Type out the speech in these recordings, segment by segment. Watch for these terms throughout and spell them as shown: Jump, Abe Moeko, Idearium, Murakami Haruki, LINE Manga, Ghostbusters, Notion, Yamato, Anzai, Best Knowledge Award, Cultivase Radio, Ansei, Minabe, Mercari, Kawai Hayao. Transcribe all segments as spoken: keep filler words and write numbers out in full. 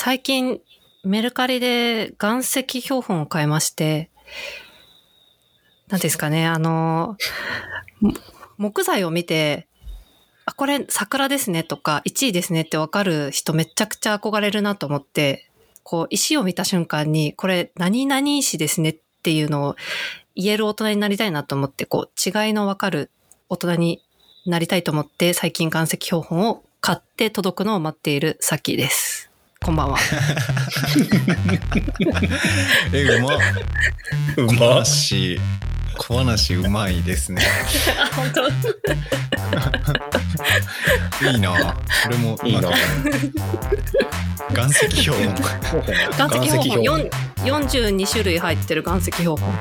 最近メルカリで岩石標本を買いまして、なんですかね、あの、木材を見て、あ、これ桜ですねとかいちいですねってわかる人めちゃくちゃ憧れるなと思って、こう石を見た瞬間にこれ何々石ですねっていうのを言える大人になりたいなと思って、こう違いのわかる大人になりたいと思って最近岩石標本を買って届くのを待っているさきです。こんばんは。え、うまっ。うまっし。小話うまいですね。あ、本当。いいな。これもいいな。岩石標本。岩石標本。よんじゅうに種類入ってる岩石標本。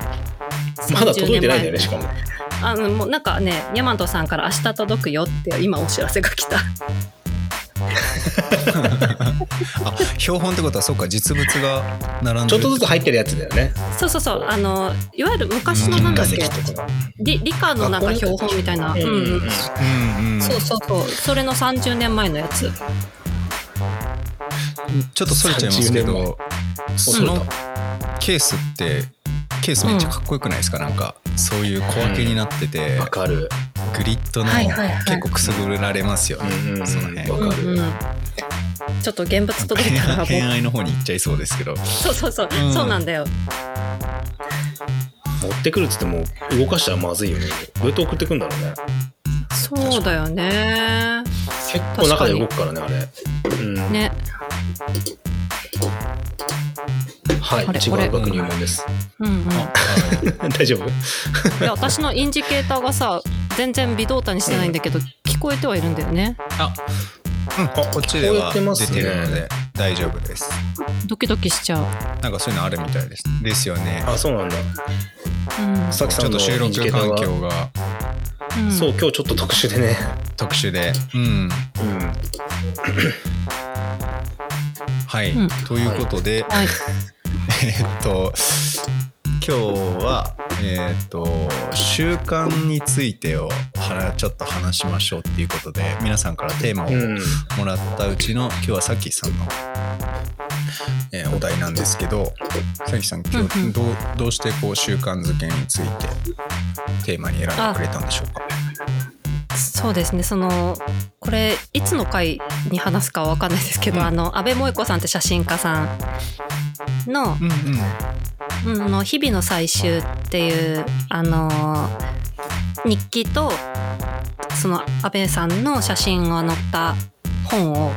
まだ届いてないんだよね、しかも。あの、もうなんかね、ヤマトさんから明日届くよって今お知らせが来た。あ、標本ってことはそうか、実物が並んでるちょっとずつ入ってるやつだよね。そうそうそう、あのいわゆる昔のなんだっけ、理科のなんか標本みたいな、うんうんうん、そうそうそう、それのさんじゅうねんまえのやつ。ちょっとそれちゃいますけど、そのケースってケースめっちゃかっこよくないですか、うん、なんかそういう小分けになってて、うん、わかる、グリッドの、はいはいはい、結構くすぐられますよね、うん、その辺わかる、うんうん、ちょっと現物届いたら偏愛の方に行っちゃいそうですけど、そうそうそう、うん、そうなんだよ。持ってくるっつっても動かしたらまずいよね。どうやって送ってくんだろうね。そうだよね、結構中で動くからね、あれ、うん、ね。はい、違う学入門です、うんうん、大丈夫。いや、私のインジケーターがさ、全然微動だにしてないんだけど、うん、聞こえてはいるんだよね。あ、うん、こっちでは出てるので大丈夫です。ドキドキしちゃう。なんかそういうのあるみたいですですよね。あ、そうなんだ、うん、さきさんの収録環境が、うん、そう、今日ちょっと特殊でね、特殊で、うん、うん、はい、うん、ということで、はい、えー、っと今日は、えー、っと習慣についてをちょっと話しましょうっていうことで、皆さんからテーマをもらったうちの、うん、今日はさきさんの、えー、お題なんですけど、さきさん今日ど う,、うん、どうしてこう習慣づけについてテーマに選んでくれたんでしょうか。そうですね、そのこれいつの回に話すかは分かんないですけど、うん、あの安倍萌子さんって写真家さん の,、うんうん、の日々の採集っていう、あのー、日記とその安倍さんの写真が載った本を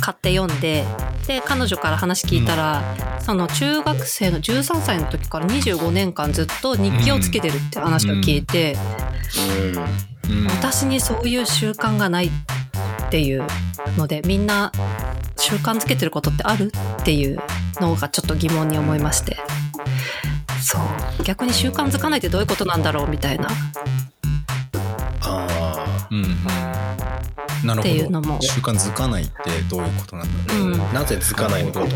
買って読んで、で彼女から話聞いたら、うん、その中学生のじゅうさんさいの時からにじゅうごねんかんずっと日記をつけてるって話を聞いて、うんうんうん、私にそういう習慣がないっていうので、みんな習慣づけてることってあるっていうのがちょっと疑問に思いまして、そう、逆に習慣づかないってどういうことなんだろうみたいな、あ、うんうん、なるほど、っていうのも、習慣づかないってどういうことなんだろう、うん、なぜづかないのかと、うん、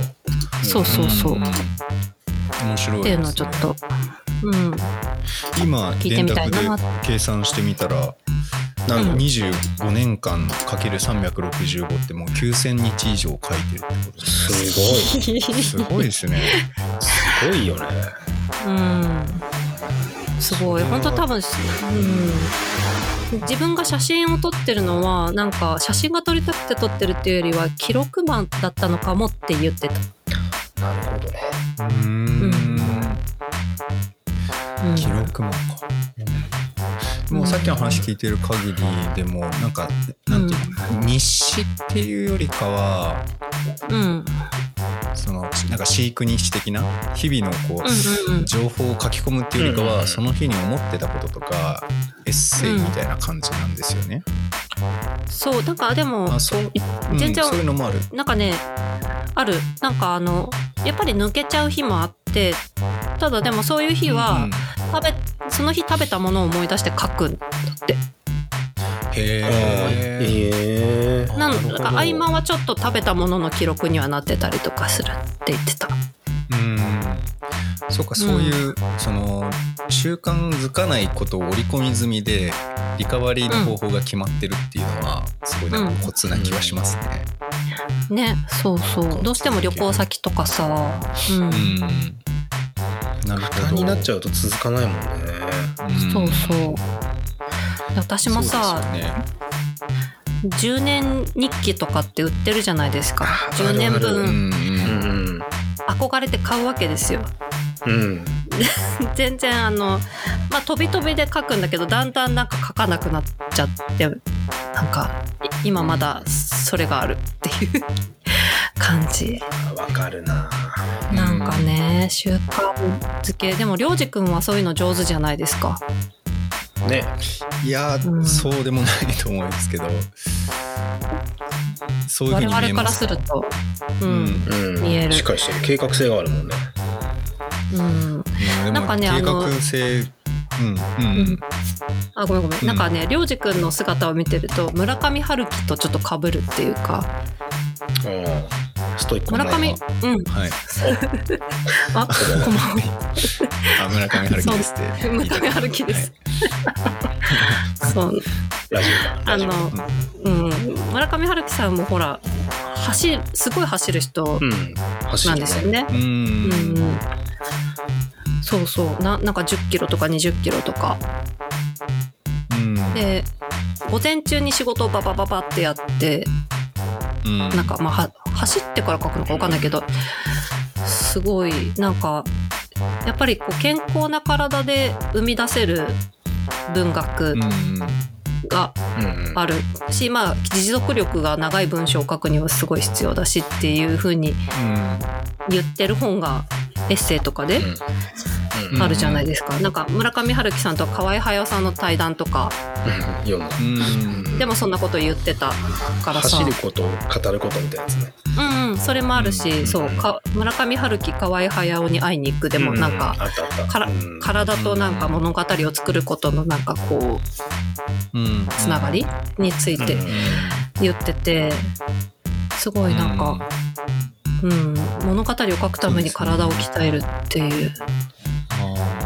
そうそうそう、うん、面白いですね、っていうのをちょっと、うん、今電卓で計算してみたら、なんかにじゅうごねんかん かけるさんびゃくろくじゅうご ってもうきゅうせんにち以上書いてるってことですね。すごいすごいですね。すごいよね、うん、すごい、本当多分、うん、自分が写真を撮ってるのはなんか写真が撮りたくて撮ってるっていうよりは記録マンだったのかもって言ってた。なるほどね、うーん、うん、記録もか、うん、もうさっきの話聞いてる限りでもなんか、なんていうの、うん、日誌っていうよりかは、うん、そのなんか飼育日誌的な日々のこう、うんうんうん、情報を書き込むっていうよりかは、うんうん、その日に思ってたこととかエッセイみたいな感じなんですよね、うん、そう、だからでもそう、うん、全然そういうのもある、なんかね、ある、なんかあのやっぱり抜けちゃう日もあって、ただでもそういう日は、うん、食べその日食べたものを思い出して書くんだって。へえ。なんか合間はちょっと食べたものの記録にはなってたりとかするって言ってた。うん、そうか、そういう、うん、その習慣づかないことを織り込み済みでリカバリーの方法が決まってるっていうのはすごいなんかコツな気はしますね、うんね、そうそう。どうしても旅行先とかさ、うん。うん、なるほど。負担になっちゃうと続かないもんね。うん、そうそう。私もさ、そうですよね、じゅうねん日記とかって売ってるじゃないですか。じゅうねんぶん、うんうん、憧れて買うわけですよ。うん、全然あの、まあ、飛び飛びで書くんだけど、だんだんなんか書かなくなっちゃって、なんか今まだそれがあるっていう感じ。わかるな。なんかね、習慣づけ。でもりょうじくんはそういうの上手じゃないですかね。いや、うん、そうでもないと思うんですけど、そういうふうに見えます。我々からすると、うんうん、見える。しっかりしてる、計画性があるもんね。うん、なんかね、あの、うんうん、あ、ごめんごめん、うん、なんかね、りょうじくんの姿を見てると村上春樹とちょっとかぶるっていうか、あ、ストイックな村上、うん、はい、あ、こんばんは。あ、村上春樹ですって。村上春樹です。はい、そう。あの、うん、村上春樹さんもほら、走る、すごい走る人なんですよね。うん、うんうん、そうそう、 な, なんかじゅっキロとかにじゅっキロとか、うん、で午前中に仕事をババババってやって、うん、なんかまあ走ってから書くのか分かんないけど、すごいなんかやっぱりこう健康な体で生み出せる文学、うん、があるし、うん、まあ持続力が長い文章を書くにはすごい必要だしっていう風に言ってる本がエッセイとかであるじゃないですか、うんうん、なんか村上春樹さんと河合隼さんの対談とか、うん、でもそんなこと言ってたからさ、走ることを語ることみたいですね、うんうん、それもあるし、うん、そうか、村上春樹河合隼に会いに行くでもなんか、うん、から体となんか物語を作ることのなんかこう、うん、つながりについて言ってて、すごいなんか、うん、物語を書くために体を鍛えるっていう。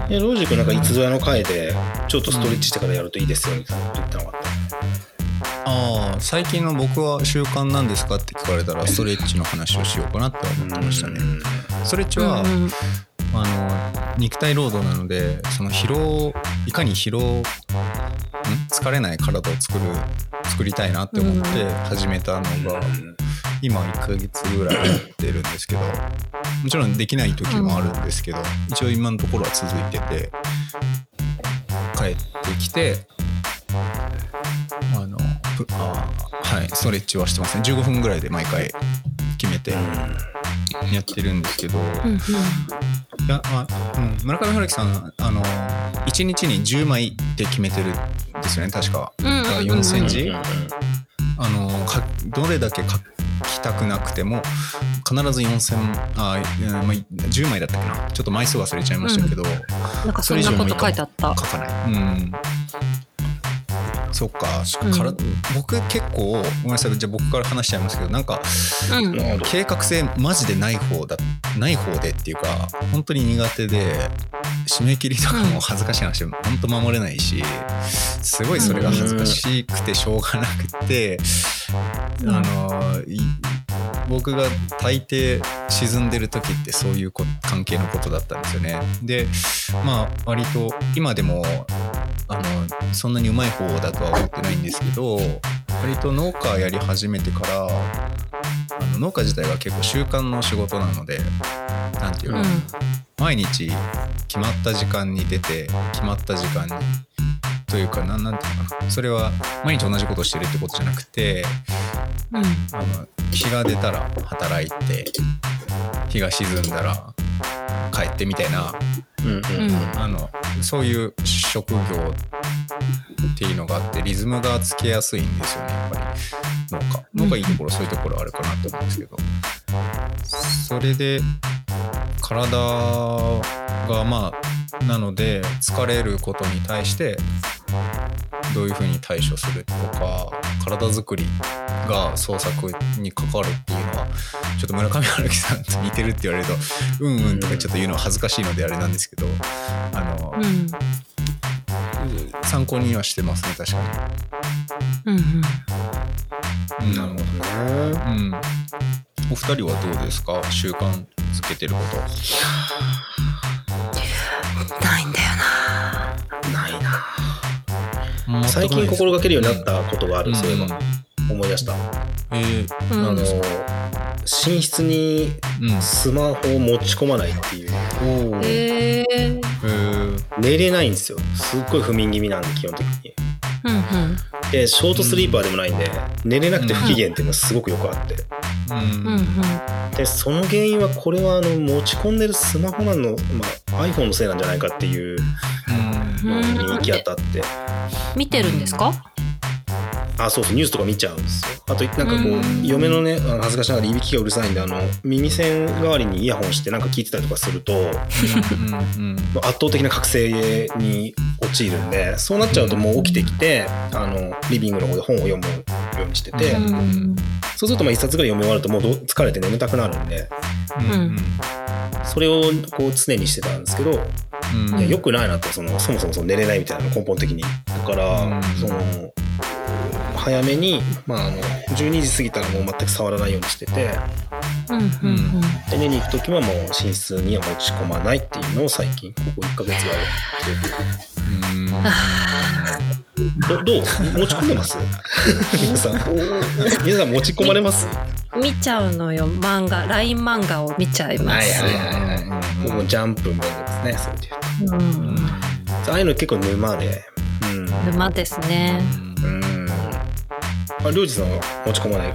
え、ロージックなんかいつぞやの回でちょっとストレッチしてからやるといいですよみたいなこと言ったのがあった。ああ、最近の僕は習慣なんですかって聞かれたらストレッチの話をしようかなって思ってましたね。ストレッチは、うん、あの肉体労働なので、その疲労、いかに疲労、疲れない体を作る作りたいなって思って始めたのが、うん、今いっかげつぐらいやってるんですけど、もちろんできない時もあるんですけど、うん、一応今のところは続いてて、帰ってきてあのあ、はい、ストレッチはしてますね。じゅうごふんぐらいで毎回決めてやってるんですけど、うんうん、いや、まあ、うん、村上春樹さん、あのいちにちにじゅうまいって決めてるんですよね、確か。だからよんセンチ、あのどれだけ書きたくなくても必ずよんせんじゅうまいだったかな、ちょっと枚数忘れちゃいましたけど、うん、なんかそんなこと書いてあった。書かない、うん、そっか、うん、から僕結構ごめんなさい、じゃあ僕から話しちゃいますけど、なんか、うん、計画性マジでない方だない方でっていうか、本当に苦手で、締め切りとかも恥ずかしい話、うん、本当守れないし、すごいそれが恥ずかしくてしょうがなくて、うん、あの僕が大抵沈んでる時ってそういう関係のことだったんですよね。で、まあ割と今でもあのそんなにうまい方だとは思ってないんですけど、割と農家やり始めてから、あの農家自体は結構習慣の仕事なので、なんていうの、うん、毎日決まった時間に出て、決まった時間にというか、なんなんていうかな、それは毎日同じことをしてるってことじゃなくて、うん、あの日が出たら働いて、日が沈んだら帰ってみたいな、うんうん、あのそういう職業っていうのがあって、リズムがつけやすいんですよね、やっぱり農家。農家いいところ、そういうところあるかなと思うんですけど、それで体がまあなので、疲れることに対してどういうふうに対処するとか、体作りが創作に関わるっていうのは、ちょっと村上春樹さんと似てるって言われると、うんうんとかちょっと言うのは恥ずかしいのであれなんですけど、あの、うん、参考にはしてますね、確かに。うんうん、なるほどね。うん。お二人はどうですか？習慣つけてること。ないんだよな。ないな。最近心がけるようになったことがある、うん、そういえば、うん、思い出した。えー、あの、うん、寝室にスマホを持ち込まないっていう、うん、へえー、寝れないんですよ。すっごい不眠気味なんで基本的に、うんうん、でショートスリーパーでもないんで、うん、寝れなくて不機嫌っていうのはすごくよくあって、うんうん、でその原因はこれはあの持ち込んでるスマホなの、まあ、iPhone のせいなんじゃないかっていうのに行き当たって、うん、見てるんですか？あ、そうそう、ニュースとか見ちゃうんですよ。あとなんかこう、うん、嫁のね、恥ずかしながらいびきがうるさいんで、あの耳栓代わりにイヤホンしてなんか聞いてたりとかすると、うんうん、圧倒的な覚醒に陥るんで、そうなっちゃうともう起きてきて、あのリビングの方で本を読むようにしてて、うん、そうするとまあ一冊ぐらい読み終わるともう疲れて眠たくなるんで、うん、それをこう常にしてたんですけど、うん、いやよくないなと、そのそもそもその寝れないみたいなの根本的にだから、うん、その早めに、まあ、あのじゅうにじ過ぎたらもう全く触らないようにしてて、うんうんうん、で寝に行くときはもう寝室には持ち込まないっていうのを最近ここいっかげつぐらいやってる。どう持ち込んでます？皆さん皆さん持ち込まれます？見ちゃうのよ。漫画、ライン 漫画を見ちゃいます。はいはいはいはい、もうジャンプ漫画ですね。そういう、うん、ああいうの結構沼で、うん、沼ですね。うん、あ、りょうじさんは持ち込まない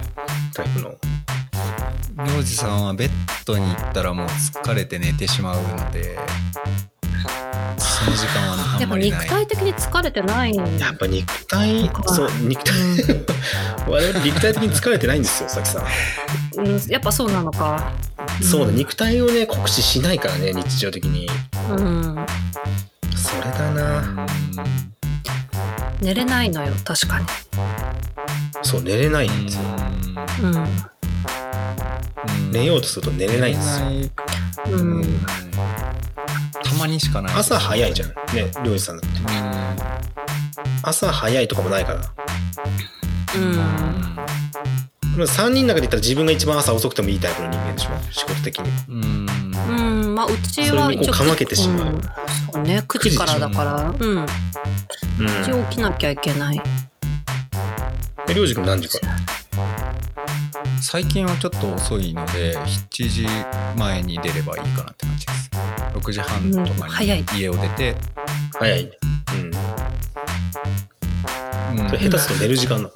タイプの？りょうじさんはベッドに行ったらもう疲れて寝てしまうので、その時間はあんまりない。やっぱ肉体的に疲れてないんやっぱ肉体、そう肉体我々肉体的に疲れてないんですよ、さきさん。うん、やっぱそうなのか。そうだ、肉体をね酷使しないからね、日常的に。うん。それだな。寝れないのよ、確かに。そう、寝れないんですよ。うん、寝ようとすると寝れないんですよ。うん、たまにしかない。朝早いじゃんね、りょうじさんだって。朝早いとかもないから。うん、さんにんの中で言ったら自分が一番朝遅くてもいいタイプの人間でしょ、仕事的に。うん、うん、まあうちはそれにこうかまけてしまう。うん、そうね、くじからだから、うんうん、一応起きなきゃいけない。りょうじくん何時から？最近はちょっと遅いのでしちじまえに出ればいいかなって感じです。ろくじはんとかに家を出て、うん、早いね。うん、うん、それ下手すと寝る時間なの？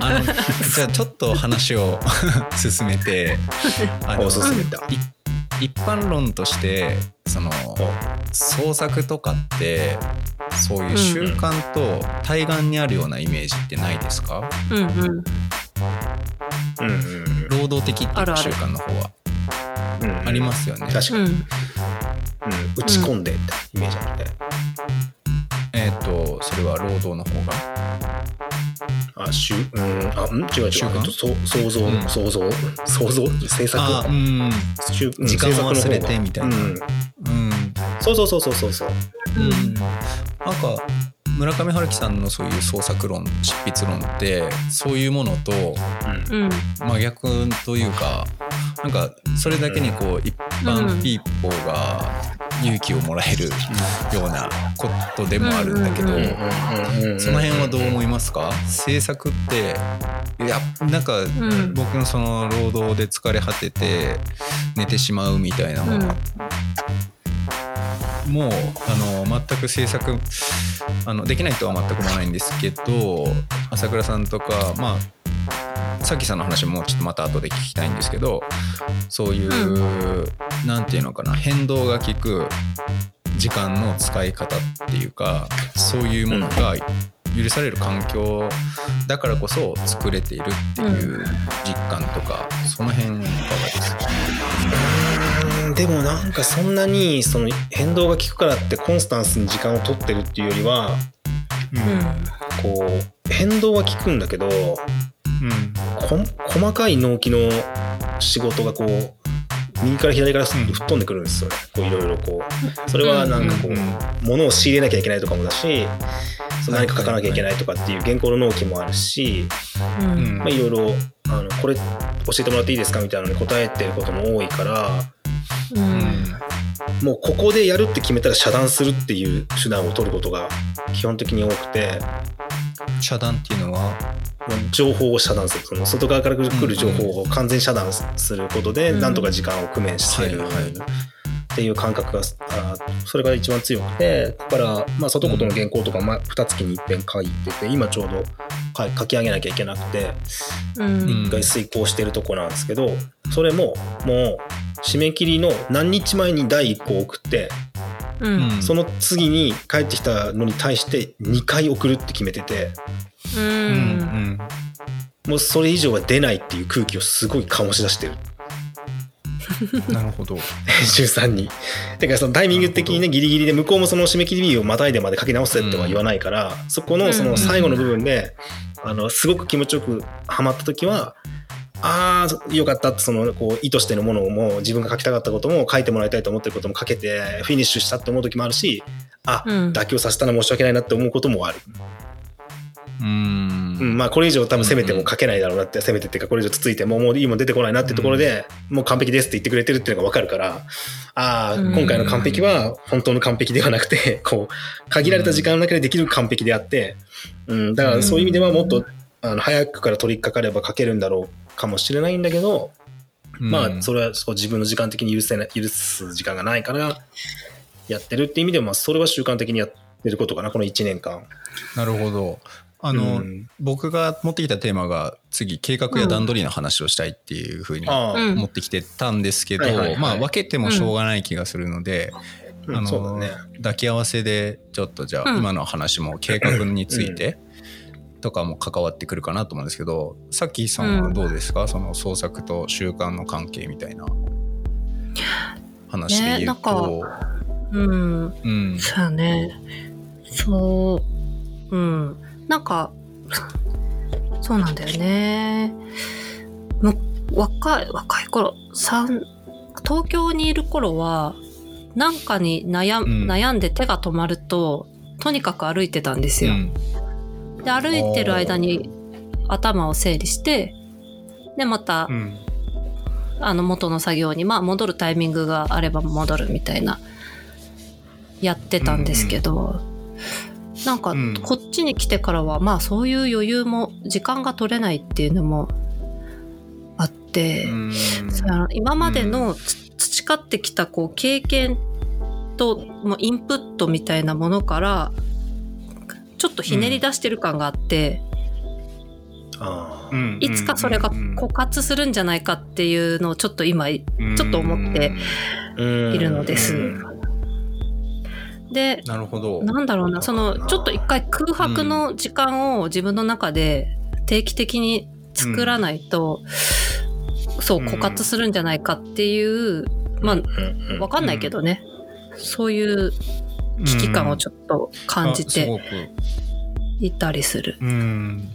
あのじゃあちょっと話を進めて、あの進めた一般論として、その創作とかってそういう習慣と対岸にあるようなイメージってないですか？うんうんうんうん、労働的っていう習慣の方はあ る, あ, るありますよね。確かに、うんうん、打ち込んでってイメージあるね。うん、えっ、ー、とそれは労働の方があ、しゅ、うん、あ、ん、違う違う、想像、うん、想像、想像、制作、あ、うん、しゅ、うん、時間を忘れてみたいな、うんうん、そうそうそうそうそうそう、うん、なんか村上春樹さんのそういう創作論、執筆論ってそういうものと、うん、真逆というか、なんかそれだけにこう、うん、一般ピーポーが勇気をもらえるようなことでもあるんだけど、その辺はどう思いますか？制作っていやなんか、うん、僕のその労働で疲れ果てて寝てしまうみたいなもの、うんもうあの全く制作あのできない人は全くもないんですけど、朝倉さんとか、まあ、さきさんの話もちょっとまた後で聞きたいんですけど、そういうなんていうのかな、変動が利く時間の使い方っていうか、そういうものが許される環境だからこそ作れているっていう実感とか、その辺いかがですか？でもなんかそんなにその変動が利くからってコンスタンスに時間を取ってるっていうよりは、うん、こう変動は利くんだけど、うん、細かい納期の仕事がこう右から左から吹っ飛んでくるんですよね。いろいろこうそれはなんかこう物を仕入れなきゃいけないとかもだし、何か書かなきゃいけないとかっていう原稿の納期もあるし、まあいろいろあのこれ教えてもらっていいですかみたいなのに答えてることも多いから、うん、もうここでやるって決めたら遮断するっていう手段を取ることが基本的に多くて、遮断っていうのは情報を遮断する、その外側から来る情報を完全遮断することでなんとか時間を工面している、うんはいはいっていう感覚があそれが一番強くて、だから、まあ、外ことの原稿とか、まあ、ふたつきにいっぺん書いてて今ちょうど書き上げなきゃいけなくて、うん、いっかい遂行してるとこなんですけど、それももう締め切りの何日前にだいいっこ送って、うん、その次に帰ってきたのに対してにかい送るって決めてて、うんうん、もうそれ以上は出ないっていう空気をすごい醸し出してるなるほど編集さんにてかそのタイミング的にねギリギリで向こうもその締め切り日をまたいでまで書き直せとは言わないから、うん、そこのその最後の部分で、うん、あのすごく気持ちよくハマった時はああよかったってそのこう意図してのものをもう自分が書きたかったことも書いてもらいたいと思ってることも書けてフィニッシュしたって思う時もあるしあ、うん、妥協させたら申し訳ないなって思うこともある。うんうん、まあこれ以上多分攻めても書けないだろうなって、うん、攻めてっていうかこれ以上つついてももういいもん出てこないなってところで、うん、もう完璧ですって言ってくれてるっていうのが分かるからああ、うん、今回の完璧は本当の完璧ではなくてこう限られた時間の中でできる完璧であって、うん、だからそういう意味ではもっとあの早くから取り掛かれば書けるんだろうかもしれないんだけど、うん、まあそれはそう自分の時間的に許せない許す時間がないからやってるって意味でもまあそれは習慣的にやってることかなこのいちねんかん。なるほど。あのうん、僕が持ってきたテーマが次計画や段取りの話をしたいっていう風に持ってきてたんですけど、うん、まあ分けてもしょうがない気がするので、うんあのそうだね、抱き合わせでちょっとじゃあ今の話も計画についてとかも関わってくるかなと思うんですけど、さっきさんはどうですか、うん、その創作と習慣の関係みたいな話で言うと、ね、うん、うん、そうねそううんなんかそうなんだよね。む若い若い頃さん東京にいる頃はなんかに悩、うん、悩んで手が止まるととにかく歩いてたんですよ、うん、で歩いてる間に頭を整理してでまた、うん、あの元の作業に、まあ、戻るタイミングがあれば戻るみたいなやってたんですけど、うんなんかこっちに来てからは、うん、まあそういう余裕も時間が取れないっていうのもあって、うん、今までの培ってきたこう経験ともうインプットみたいなものからちょっとひねり出してる感があって、うん、いつかそれが枯渇するんじゃないかっていうのをちょっと今ちょっと思っているのです、うんうんうんで、なるほど。なんだろうな、そのちょっと一回空白の時間を自分の中で定期的に作らないと、うん、そう枯渇するんじゃないかっていう、うん、まあ分かんないけどね、うん、そういう危機感をちょっと感じていたりする、うんうん、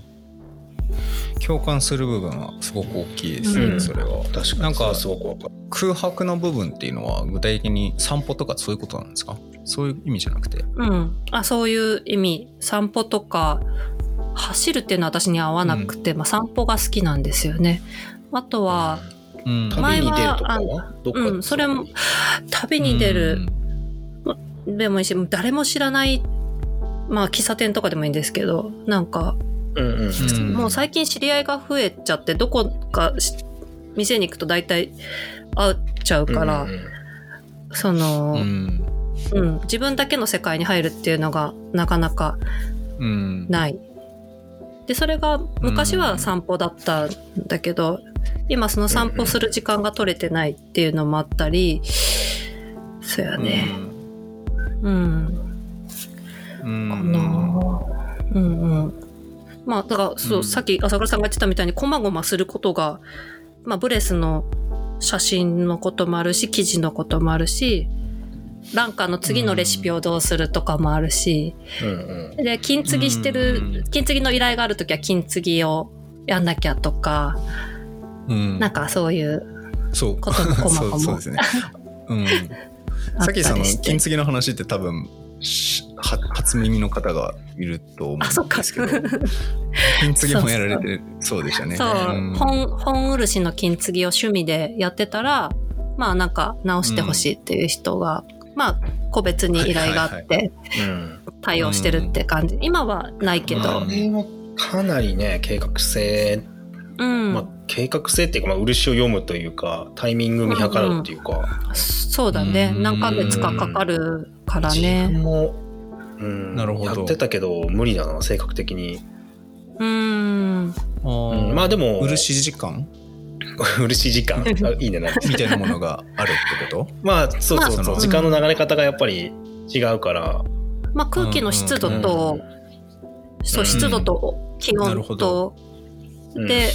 共感する部分はすごく大きいですね、うん、それは確かになんかすごく分かる。空白の部分っていうのは具体的に散歩とかそういうことなんですか？そういう意味じゃなくて、うん、あそういう意味。散歩とか走るっていうのは私に合わなくて、うんまあ、散歩が好きなんですよね。あとは、うん、前はうんそれも旅に出る、うん、でもいいし誰も知らないまあ喫茶店とかでもいいんですけどなんか、うんうん、もう最近知り合いが増えちゃってどこか店に行くと大体会っちゃうから、うんうん、その。うんうん、自分だけの世界に入るっていうのがなかなかない、うん、でそれが昔は散歩だったんだけど、うん、今その散歩する時間が取れてないっていうのもあったり、うん、そうやねうん、うん、かなうんうんまあだからそう、うん、さっき朝倉さんが言ってたみたいにこまごますることが、まあ、ブレスの写真のこともあるし記事のこともあるしなんかの次のレシピをどうするとかもあるし、うん、で金継ぎしてる、うん、金継ぎの依頼があるときは金継ぎをやんなきゃとか、うん、なんかそういうこともこまこまそうそうですね、うん、さっきその金継ぎの話って多分は初耳の方がいると思うんですけど、金継ぎもやられてそうでしたね。そうそう、うん、本, 本漆の金継ぎを趣味でやってたら、まあなんか直してほしいっていう人が、うん、まあ個別に依頼があって対応してるって感じ。今はないけど、まあね、かなりね計画性、うんまあ、計画性っていうか、まあ、漆を読むというかタイミング見計らうっていうか、うんうん、そうだね、うん、何ヶ月かかかるからね。自分も、うん、なるほど、やってたけど無理だな性格的に。うーん、うん、まあでも漆時間漆時間いいねなみたいなものがあるってことまあそうそうそう、まあ、時間の流れ方がやっぱり違うから、まあ、空気の湿度と、うん、そう湿度と気温と、うんで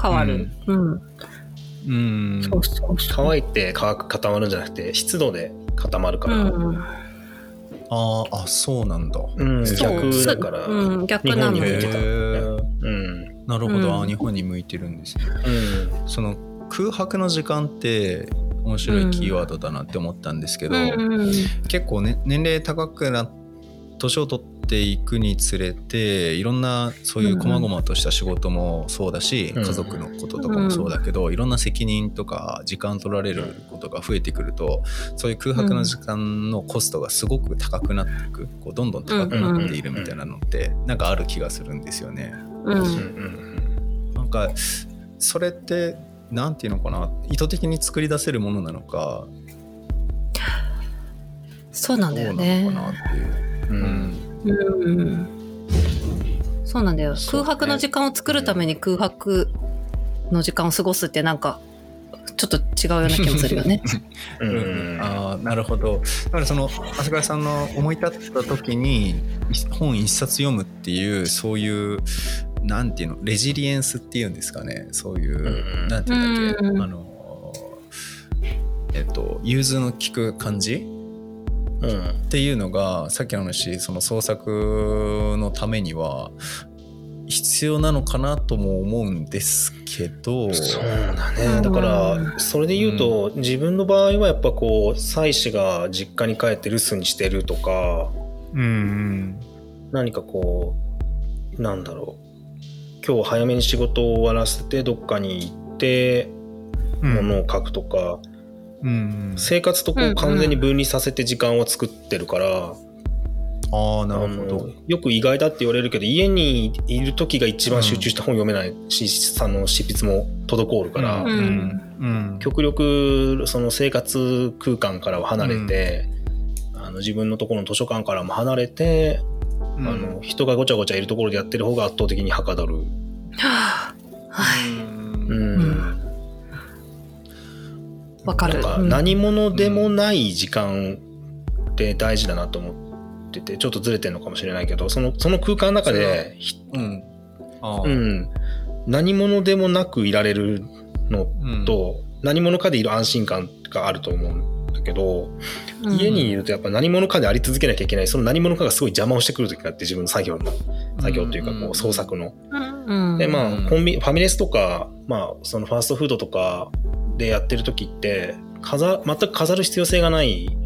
変わる、うんうん、うん、そうそう乾いて固まるんじゃなくて湿度で固まるから、うん、ああそうなんだ、うん、逆だから、うん、逆なんだ、ねうん、なるほど、うん、日本に向いてるんですね、うん、その空白の時間って面白いキーワードだなって思ったんですけど、うん、結構、ね、年齢高くなって年を取っていくにつれていろんなそういう細々とした仕事もそうだし、うん、家族のこととかもそうだけど、うん、いろんな責任とか時間取られることが増えてくるとそういう空白の時間のコストがすごく高くなっていく、こうどんどん高くなっているみたいなのってなんかある気がするんですよね、うんうん、なんかそれってなんていうのかな、意図的に作り出せるものなのか、そうなんだよね、どうなのかなっていううんうん、そうなんだよ、ね、空白の時間を作るために空白の時間を過ごすってなんかちょっと違うような気もするよね、うん、あなるほど。だからその浅倉さんの思い立った時に本一冊読むっていうそういうなんていうのレジリエンスっていうんですかね、そういう、うん、なんていうんだっけ、うん、あのえっと融通の利く感じうん、っていうのがさっきの話その創作のためには必要なのかなとも思うんですけど。そうだね、だからそれで言うと、うん、自分の場合はやっぱこう妻子が実家に帰って留守にしてるとか、うん、何かこうなんだろう今日早めに仕事を終わらせてどっかに行って物を書くとか、うんうん、生活とこう完全に分離させて時間を作ってるから、うんうん、あなるほど。よく意外だって言われるけど家にいる時が一番集中した本読めないし、うん、あの執筆も滞るから、うんうん、極力その生活空間からは離れて、うん、あの自分のところの図書館からも離れて、うん、あの人がごちゃごちゃいるところでやってる方が圧倒的にはかどる、うん、はい、うんうん分かる。なんか何者でもない時間って大事だなと思ってて、ちょっとずれてるのかもしれないけどその、その空間の中で、うんあうん、何者でもなくいられるのと、うん、何者かでいる安心感があると思うんだけど、うん、家にいるとやっぱ何者かであり続けなきゃいけない、その何者かがすごい邪魔をしてくる時があって自分の作業の作業というかこう創作の、うんうん、でまあコンビファミレスとか、まあ、そのファーストフードとかでやってる時って飾全く飾る必要性がない、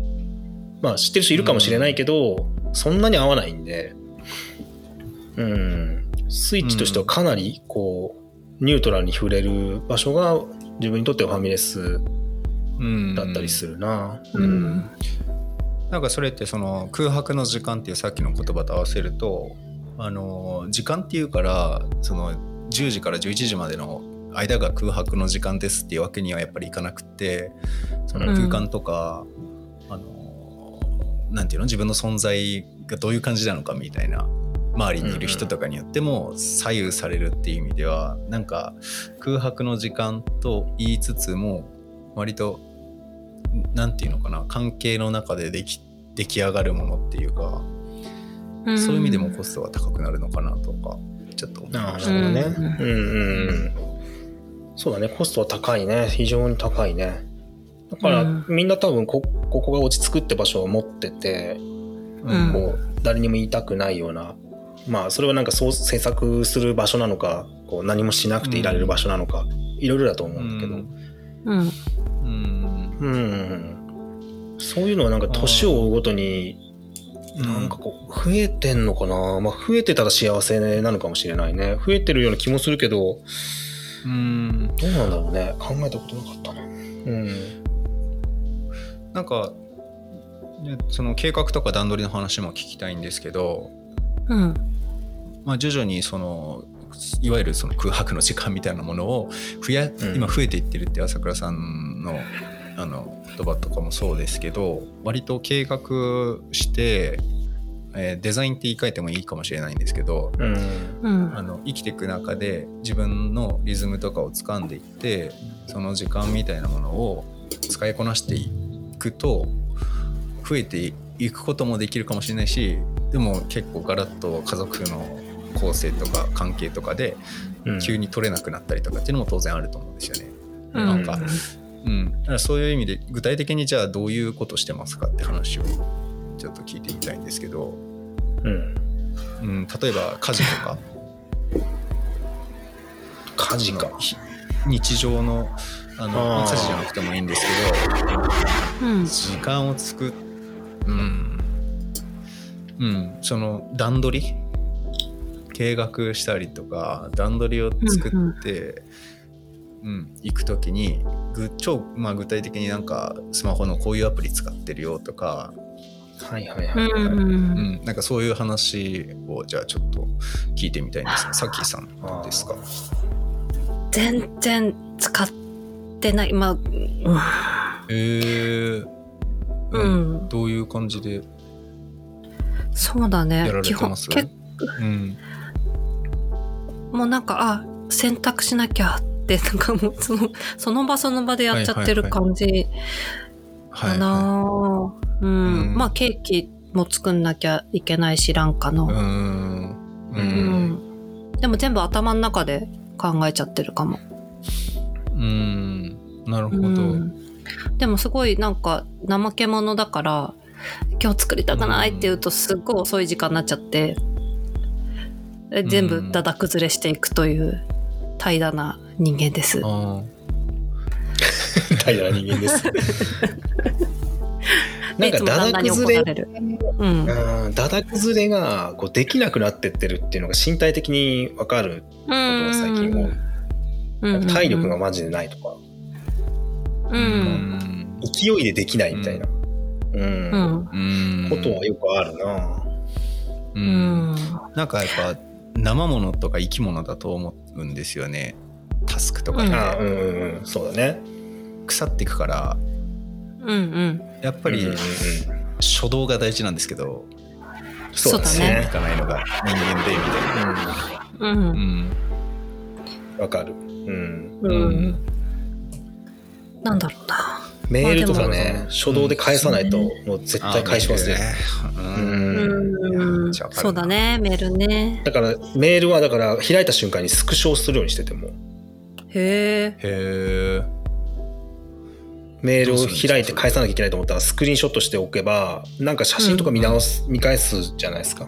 まあ、知ってる人いるかもしれないけど、うん、そんなに合わないんで、うん、スイッチとしてはかなりこうニュートラルに触れる場所が自分にとってはファミレスだったりするな、うんうんうん、なんかそれってその空白の時間っていうさっきの言葉と合わせるとあの時間っていうからそのじゅうじからじゅういちじまでの間が空白の時間ですっていうわけにはやっぱりいかなくて、その空間とか、うん、あのなんていうの自分の存在がどういう感じなのかみたいな周りにいる人とかによっても左右されるっていう意味では、うんうん、なんか空白の時間と言いつつも割となんていうのかな関係の中ででき出来上がるものっていうか、うん、そういう意味でもコストが高くなるのかなとかちょっと思いましたね。うんうんうんそうだね、コストは高いね、非常に高いね。だから、うん、みんな多分 こ, ここが落ち着くって場所を持ってて、うん、こう誰にも言いたくないような、まあそれはなんかそう制作する場所なのかこう何もしなくていられる場所なのか、うん、いろいろだと思うんだけど、うんうん、うん、そういうのはなんか年を追うごとになんかこう増えてんのかな、まあ、増えてたら幸せなのかもしれないね。増えてるような気もするけど、うーん、どうなんだろうね、考えたことなかったな。うん、なんかその計画とか段取りの話も聞きたいんですけど、うん、まあ、徐々にそのいわゆるその空白の時間みたいなものを増や、うん、今増えていってるって朝倉さんのあの言葉とかもそうですけど、割と計画して、えー、デザインって言い換えてもいいかもしれないんですけど、うん、あの生きていく中で自分のリズムとかを掴んでいって、その時間みたいなものを使いこなしていくと増えていくこともできるかもしれないし、でも結構ガラッと家族の構成とか関係とかで急に取れなくなったりとかっていうのも当然あると思うんですよね、うん、なんか、うんうん、だからそういう意味で具体的にじゃあどういうことしてますかって話をちょっと聞いてみたいんですけど、うんうん、例えば家事とか家事か日常のあの家事じゃなくてもいいんですけど、うん、時間をつく、うんうん、その段取り計画したりとか段取りを作って、うんうんうん、行くときにぐ超、まあ、具体的になんかスマホのこういうアプリ使ってるよとか、はいはいはい、はい、うんうん、なんかそういう話をじゃあちょっと聞いてみたいんですが、さっきさんどうですか？全然使ってない、まあ、うん、えー、うんうん、どういう感じで？そうだね、やられてます？基本結構、うん、もうなんかあ洗濯しなきゃでなんかもうその、その場その場でやっちゃってる感じかな。まあケーキも作んなきゃいけないしランカの、うん、うん、でも全部頭の中で考えちゃってるかも。うーん、なるほど、うん、でもすごいなんか怠け者だから今日作りたくないって言うとすっごい遅い時間になっちゃって全部だだ崩れしていくという怠惰な人間です。あ怠惰な人間です。なんかだだ崩れ、うん、だだ崩れがこうできなくなってってるっていうのが身体的に分かることが最近多い。なんか体力がマジでないとか、うんうん、勢いでできないみたいな、うんうんうん、ことはよくあるな。うんうん、なんかやっぱ生物とか生き物だと思うんですよね。タスクとかで、うんうんうん、そうだね。腐っていくから、うんうん、やっぱり、うんうんうん、初動が大事なんですけど、そうですね。いかないのが人間でみたいな。うんうん。わかる。うん。うん。なんだろうな。メールとかね、初動で返さないと、うん、もう絶対返しますね。うん、そうだね、メールね。だからメールはだから開いた瞬間にスクショをするようにしてても。へえ。メールを開いて返さなきゃいけないと思ったらスクリーンショットしておけば、なんか写真とか見直す、うん、見返すじゃないですか。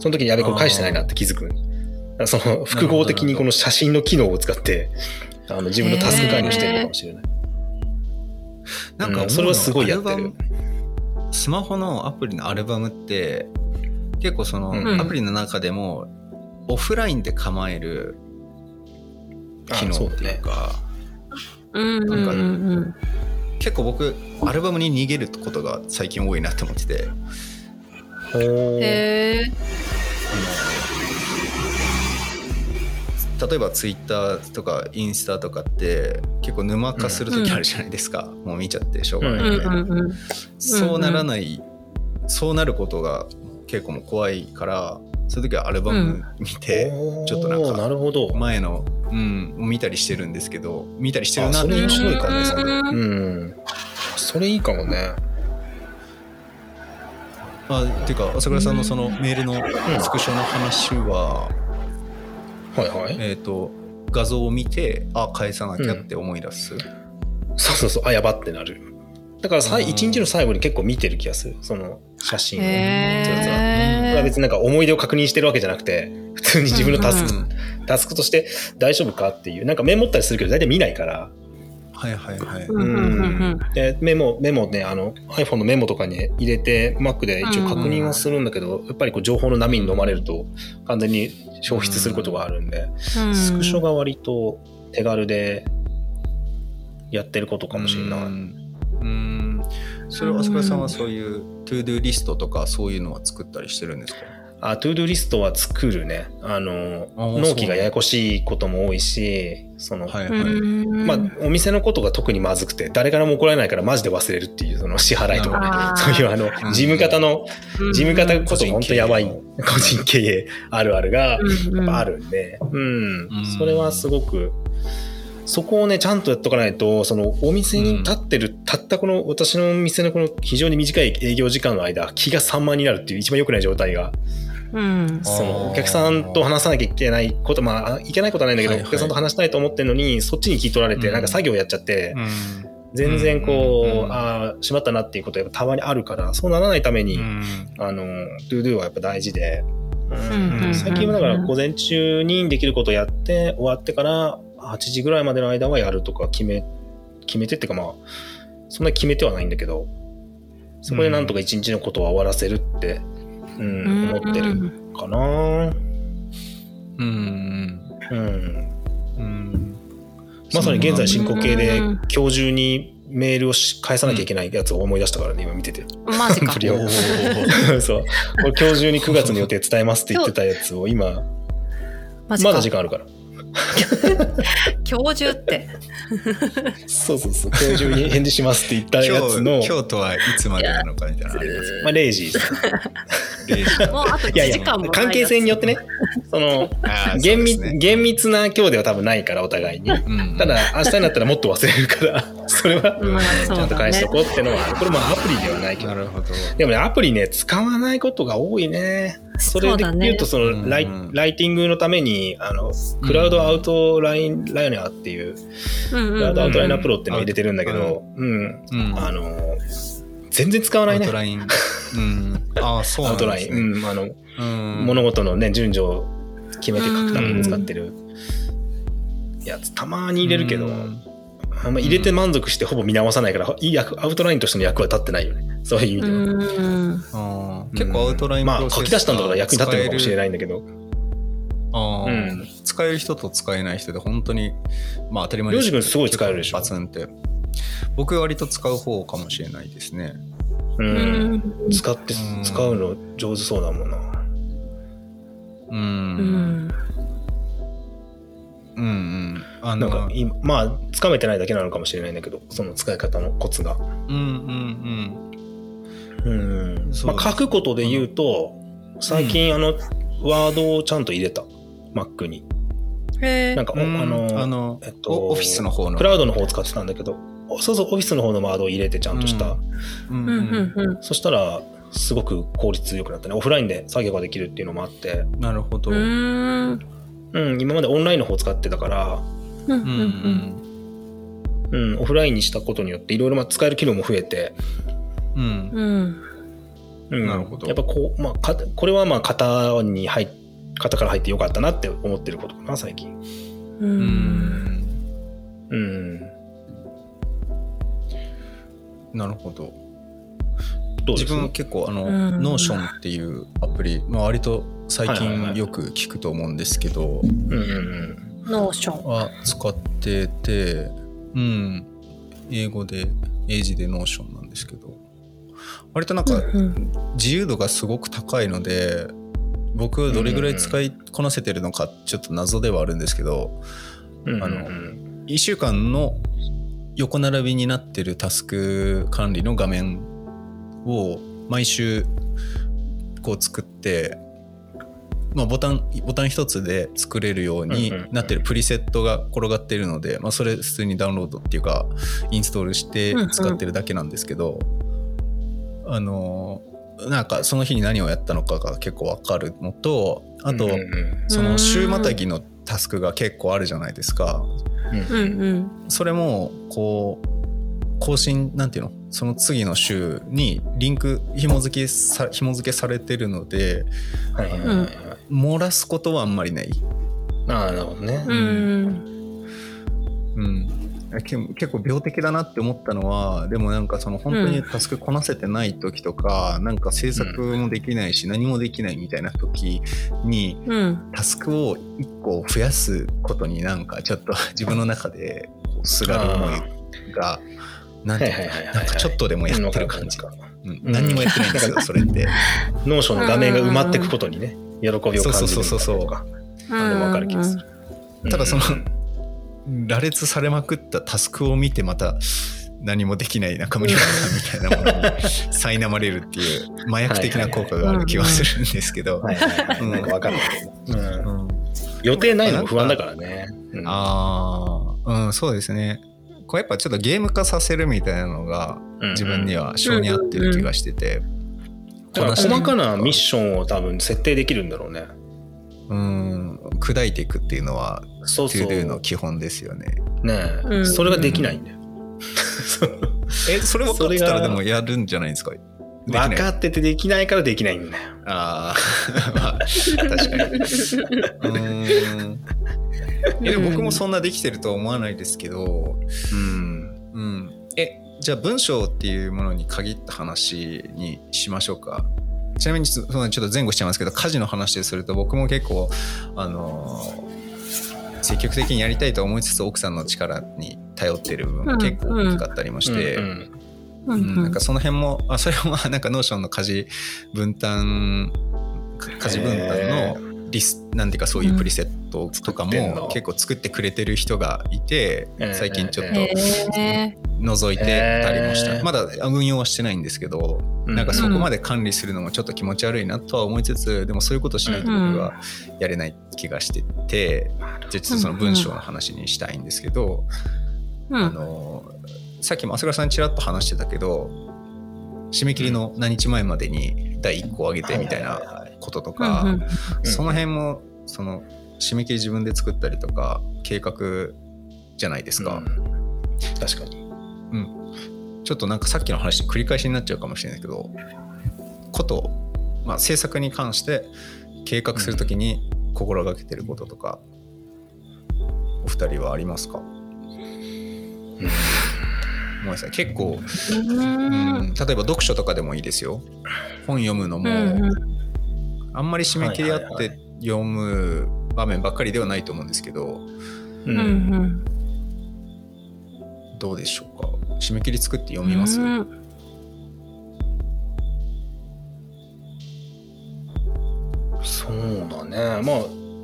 その時にやべこれ返してないなって気づく。だからその複合的にこの写真の機能を使って、あの自分のタスク管理をしているかもしれない。なんか、うん、それはすごいやってる。スマホのアプリのアルバムって結構そのアプリの中でもオフラインで構える機能っていうか、なんか結構僕アルバムに逃げることが最近多いなって思ってて、へー、例えばツイッターとかインスタとかって結構沼化する時あるじゃないですか、うん、もう見ちゃってしょうがないみたいな、うん、そうならない、うん、そうなることが結構も怖いから、そういう時はアルバム見て、うん、ちょっとなんか前の、うん、見たりしてるんですけど、見たりしてるなって面白い感じですね、うん、それいいかもね。あ、ていうか朝倉さんのそのメールのスクショの話は、うんはいはい、えーと、画像を見てあ返さなきゃって思い出す、うん、そうそうそう、あやばってなる。だからさ一日の最後に結構見てる気がする、その写真を、えー、これは別になんか思い出を確認してるわけじゃなくて普通に自分のタスク、うんうん、タスクとして大丈夫かっていう、なんかメモったりするけど大体見ないから、はいはいはい、うんうん、でメモメモね、あの iPhone のメモとかに入れて Mac で一応確認はするんだけど、うん、やっぱりこう情報の波に飲まれると完全に消失することがあるんで、うん、スクショが割と手軽でやってることかもしれない、うんうん、それは浅倉さんはそういうトゥードゥリストとかそういうのは作ったりしてるんですか？あ、トゥードゥリストは作るね。あの納期がややこしいことも多いし、その、はいはい、まあお店のことが特にまずくて誰からも怒られないからマジで忘れるっていう、その支払いとかそういうあの事務方の事務方こそ本当やばい個人経営あるあるがやっぱあるんで、うん、それはすごく。そこをねちゃんとやっとかないと、そのお店に立ってる、うん、たったこの私の店のこの非常に短い営業時間の間、気が散漫になるっていう一番良くない状態が、うん、そのお客さんと話さなきゃいけないこと、まあいけないことはないんだけど、はいはい、お客さんと話したいと思ってるのにそっちに聞い取られて、うん、なんか作業やっちゃって、うん、全然こう、うん、ああしまったなっていうことがたまにあるから、そうならないために、うん、あの Do-Do はやっぱ大事で、うんうん、最近もだから午前中にできることをやって終わってからはちじぐらいまでの間はやるとか決め決めてってか、まあそんなに決めてはないんだけど、そこでなんとか一日のことは終わらせるって、うんうん、思ってるかな。うんうんうん。まさに現在進行形で今日中にメールを返さなきゃいけないやつを思い出したからね、今見てて。マジか。そう。これ今日中にくがつの予定伝えますって言ってたやつを今まだ時間あるから。今日中ってそうそうそう、今日中に返事しますって言ったやつの今 日, 今日とはいつまでなのかみたいなのありますよ。まあれいじれいじもうあといちじかんもないやつ。いやいや関係性によってね、その厳 密, そう、ね、厳密な今日では多分ないからお互いに、うん、ただ明日になったらもっと忘れるからそれは、うん、ちゃんと返しとこうってのは、これもアプリではないけ ど, なるほど。でもねアプリね使わないことが多いね。それで言うとそのラ イ,、うん、ライティングのためにあのクラウドアウトライン、うん、ライナーっていう、うん、クラウドアウトライナープロっていうのを入れてるんだけど、うんうんうん、あの全然使わないねアウトライン、うん、ああそうなんですね、アウトライン、うん、あの、うん、物事のね順序を決めて書くために使ってるやつたまに入れるけど、うん、あんま入れて満足してほぼ見直さないから、いい役アウトラインとしての役は立ってないよね、そういう意味では、うん、あ結構アウトラインプロセスが、まあ、書き出したんだから役に立ってるかもしれないんだけど、あ、うん、使える人と使えない人で本当に、まあ、当たり前に両君すごい使えるでしょ。バツンって。僕は割と使う方かもしれないですね。うん、うん、使って使うの上手そうだもんな。うんうんうん、あのなんか今まあつかめてないだけなのかもしれないんだけど、その使い方のコツが、うんうんうんうん、まあ、書くことで言うと、うん、最近あのワードをちゃんと入れた Mac に、へえ、なんか、うん、あの、あの、えっと、オフィスの方のクラウドの方を使ってたんだけど、そうそうオフィスの方のワードを入れてちゃんとした、うんうんうん、そしたらすごく効率よくなったね。オフラインで作業ができるっていうのもあって。なるほど。うーんうん、今までオンラインの方使ってたから、うんうんうんうん、オフラインにしたことによっていろいろ使える機能も増えて、うんうん、なるほど。やっぱこう、まあ、これはまあ型に入っ型から入ってよかったなって思ってることかな最近。うん、うん、なるほど。どうですか？自分は結構あのノーションっていうアプリ、まあ、割と最近よく聞くと思うんですけど、ノーションは使ってて、うん、英語で英字でノーションなんですけど、割となんか自由度がすごく高いので、僕はどれぐらい使いこなせてるのかちょっと謎ではあるんですけど、あのいっしゅうかんの横並びになってるタスク管理の画面を毎週こう作って。まあ、ボタンボタン一つで作れるようになってるプリセットが転がってるので、まあそれ普通にダウンロードっていうかインストールして使ってるだけなんですけど、あのなんかその日に何をやったのかが結構わかるのと、あとその週またぎのタスクが結構あるじゃないですか。それもこう更新なんていうの、その次の週にリンク紐付けさ紐付けされてるので、はいはいはいはい、漏らすことはあんまりない。ああなるほどね。うん、うん、結構病的だなって思ったのは、でもなんかその本当にタスクこなせてない時とか、うん、なんか制作もできないし何もできないみたいな時に、うん、タスクをいっこ増やすことになんかちょっと自分の中でこうすがる思いがなんかちょっとでもやってる感じ、うん、何にもやってないんですけどそれってノーションの画面が埋まってくことにね喜びを感じるみたいなとかあれ分かる気がする。ただその、うん羅列されまくったタスクを見てまた何もできない中森さんみたいなものに苛まれるっていう麻薬的な効果がある気はするんですけど、なんかわかる、うんうん、予定ないのも不安だからね。うん、ああ、うん、そうですね。こうやっぱちょっとゲーム化させるみたいなのが自分には性に合ってる気がしてて、だから細かなミッションを多分設定できるんだろうね。うん、砕いていくっていうのはそうそう トゥードゥー の基本ですよね。ねえ、うん、それができないんだよ。え、それ分かってたらでもやるんじゃないですか。分かっててできないからできないんだよ。ああ、まあ、確かに。うーん。いや僕もそんなできてるとは思わないですけど、うん、うん、え、じゃあ文章っていうものに限った話にしましょうか。ちなみにちょっと前後しちゃいますけど、家事の話ですると僕も結構あのー、積極的にやりたいと思いつつ奥さんの力に頼ってる部分が結構大きかったりもして、うんうんうんうん、なんかその辺もあそれはなんかノーションの家事分担家事分担のリスなんていうかそういうプリセットとかも結構作ってくれてる人がいて、最近ちょっと覗いてたりもした。まだ運用はしてないんですけど。なんかそこまで管理するのもちょっと気持ち悪いなとは思いつつ、でもそういうことしないと僕はやれない気がしてて、じゃあちょっとその文章の話にしたいんですけど、あのさっきも浅倉さんちらっと話してたけど、締め切りの何日前までにだいいっこあげてみたいなこととか、その辺もその締め切り自分で作ったりとか計画じゃないですか。確かに、うんちょっとなんかさっきの話繰り返しになっちゃうかもしれないけど、こと、まあ、制作に関して計画するときに心がけてることとか、うん、お二人はありますか？もうですね、結構、うん、例えば読書とかでもいいですよ。本読むのも、うん、あんまり締め切りあって読む場面ばっかりではないと思うんですけど、うんうん、どうでしょうか？締め切り作って読みます、うん、そうだね。まあ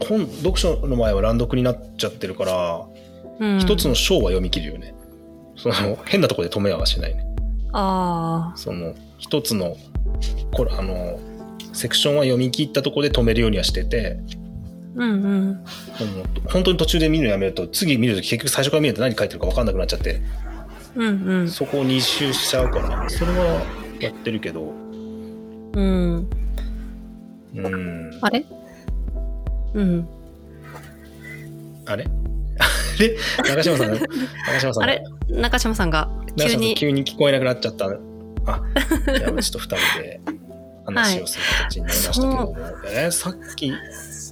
本読書の前は乱読になっちゃってるから、うん、一つの章は読み切るよね。その変なとこで止めはしないね。ああ。その一つのこれあのセクションは読み切ったとこで止めるようにはしてて、うんうん、本当に途中で見るのやめると次見るとき結局最初から見ると何書いてるか分かんなくなっちゃって。うんうん、そこを二周しちゃうからそれはやってるけど、うん、うん、あれうんあれあれ中島さん中島さんあれ中島さんが急に急に聞こえなくなっちゃった。あじゃあうちと二人で話をする形になりましたけども、はい、えー、さっき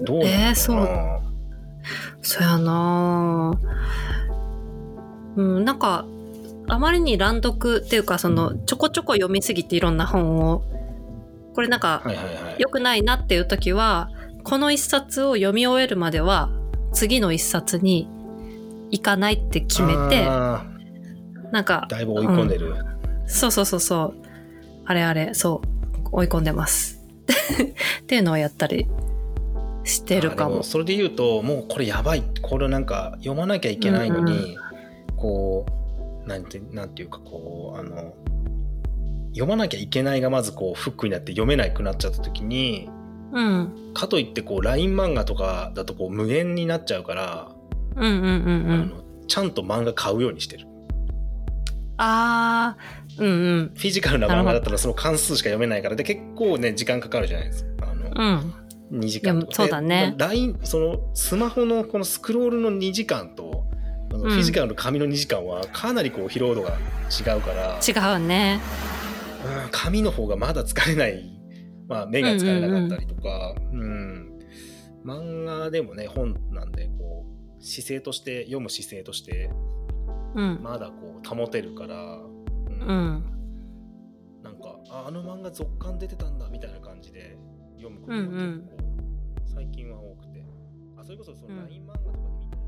どうなのかな、えー、そうそうやな、うん、なんかあまりに乱読っていうかそのちょこちょこ読みすぎていろんな本をこれなんか良くないなっていう時はこの一冊を読み終えるまでは次の一冊に行かないって決めて、なんかだいぶ追い込んでる、うん、そうそうそうそうあれあれそう追い込んでますっていうのをやったりしてるかも。でもそれで言うともうこれやばいこれなんか読まなきゃいけないのに、うん、こうなんて、なんていうかこうあの読まなきゃいけないがまずこうフックになって読めなくなっちゃった時に、うん、かといってこう ライン 漫画とかだとこう無限になっちゃうから、うんうんうんうん、あのちゃんと漫画買うようにしてる。あー、うんうん、フィジカルな漫画だったらその関数しか読めないからで結構ね時間かかるじゃないですか。あの、うん、にじかんとかそうだね。ライン、そのスマホのこのスクロールのにじかんとフィジカルの紙のにじかんはかなりこう疲労度が違うから、うん、違うね、うん、紙の方がまだ疲れない、まあ、目が疲れなかったりとか、うんうんうん、漫画でもね本なんでこう姿勢として読む姿勢としてうん、まだこう保てるから、うんうん、なんか あ, あの漫画続刊出てたんだみたいな感じで読むことが結構最近は多くて、あそれこそそのライン漫画とかで見たいな。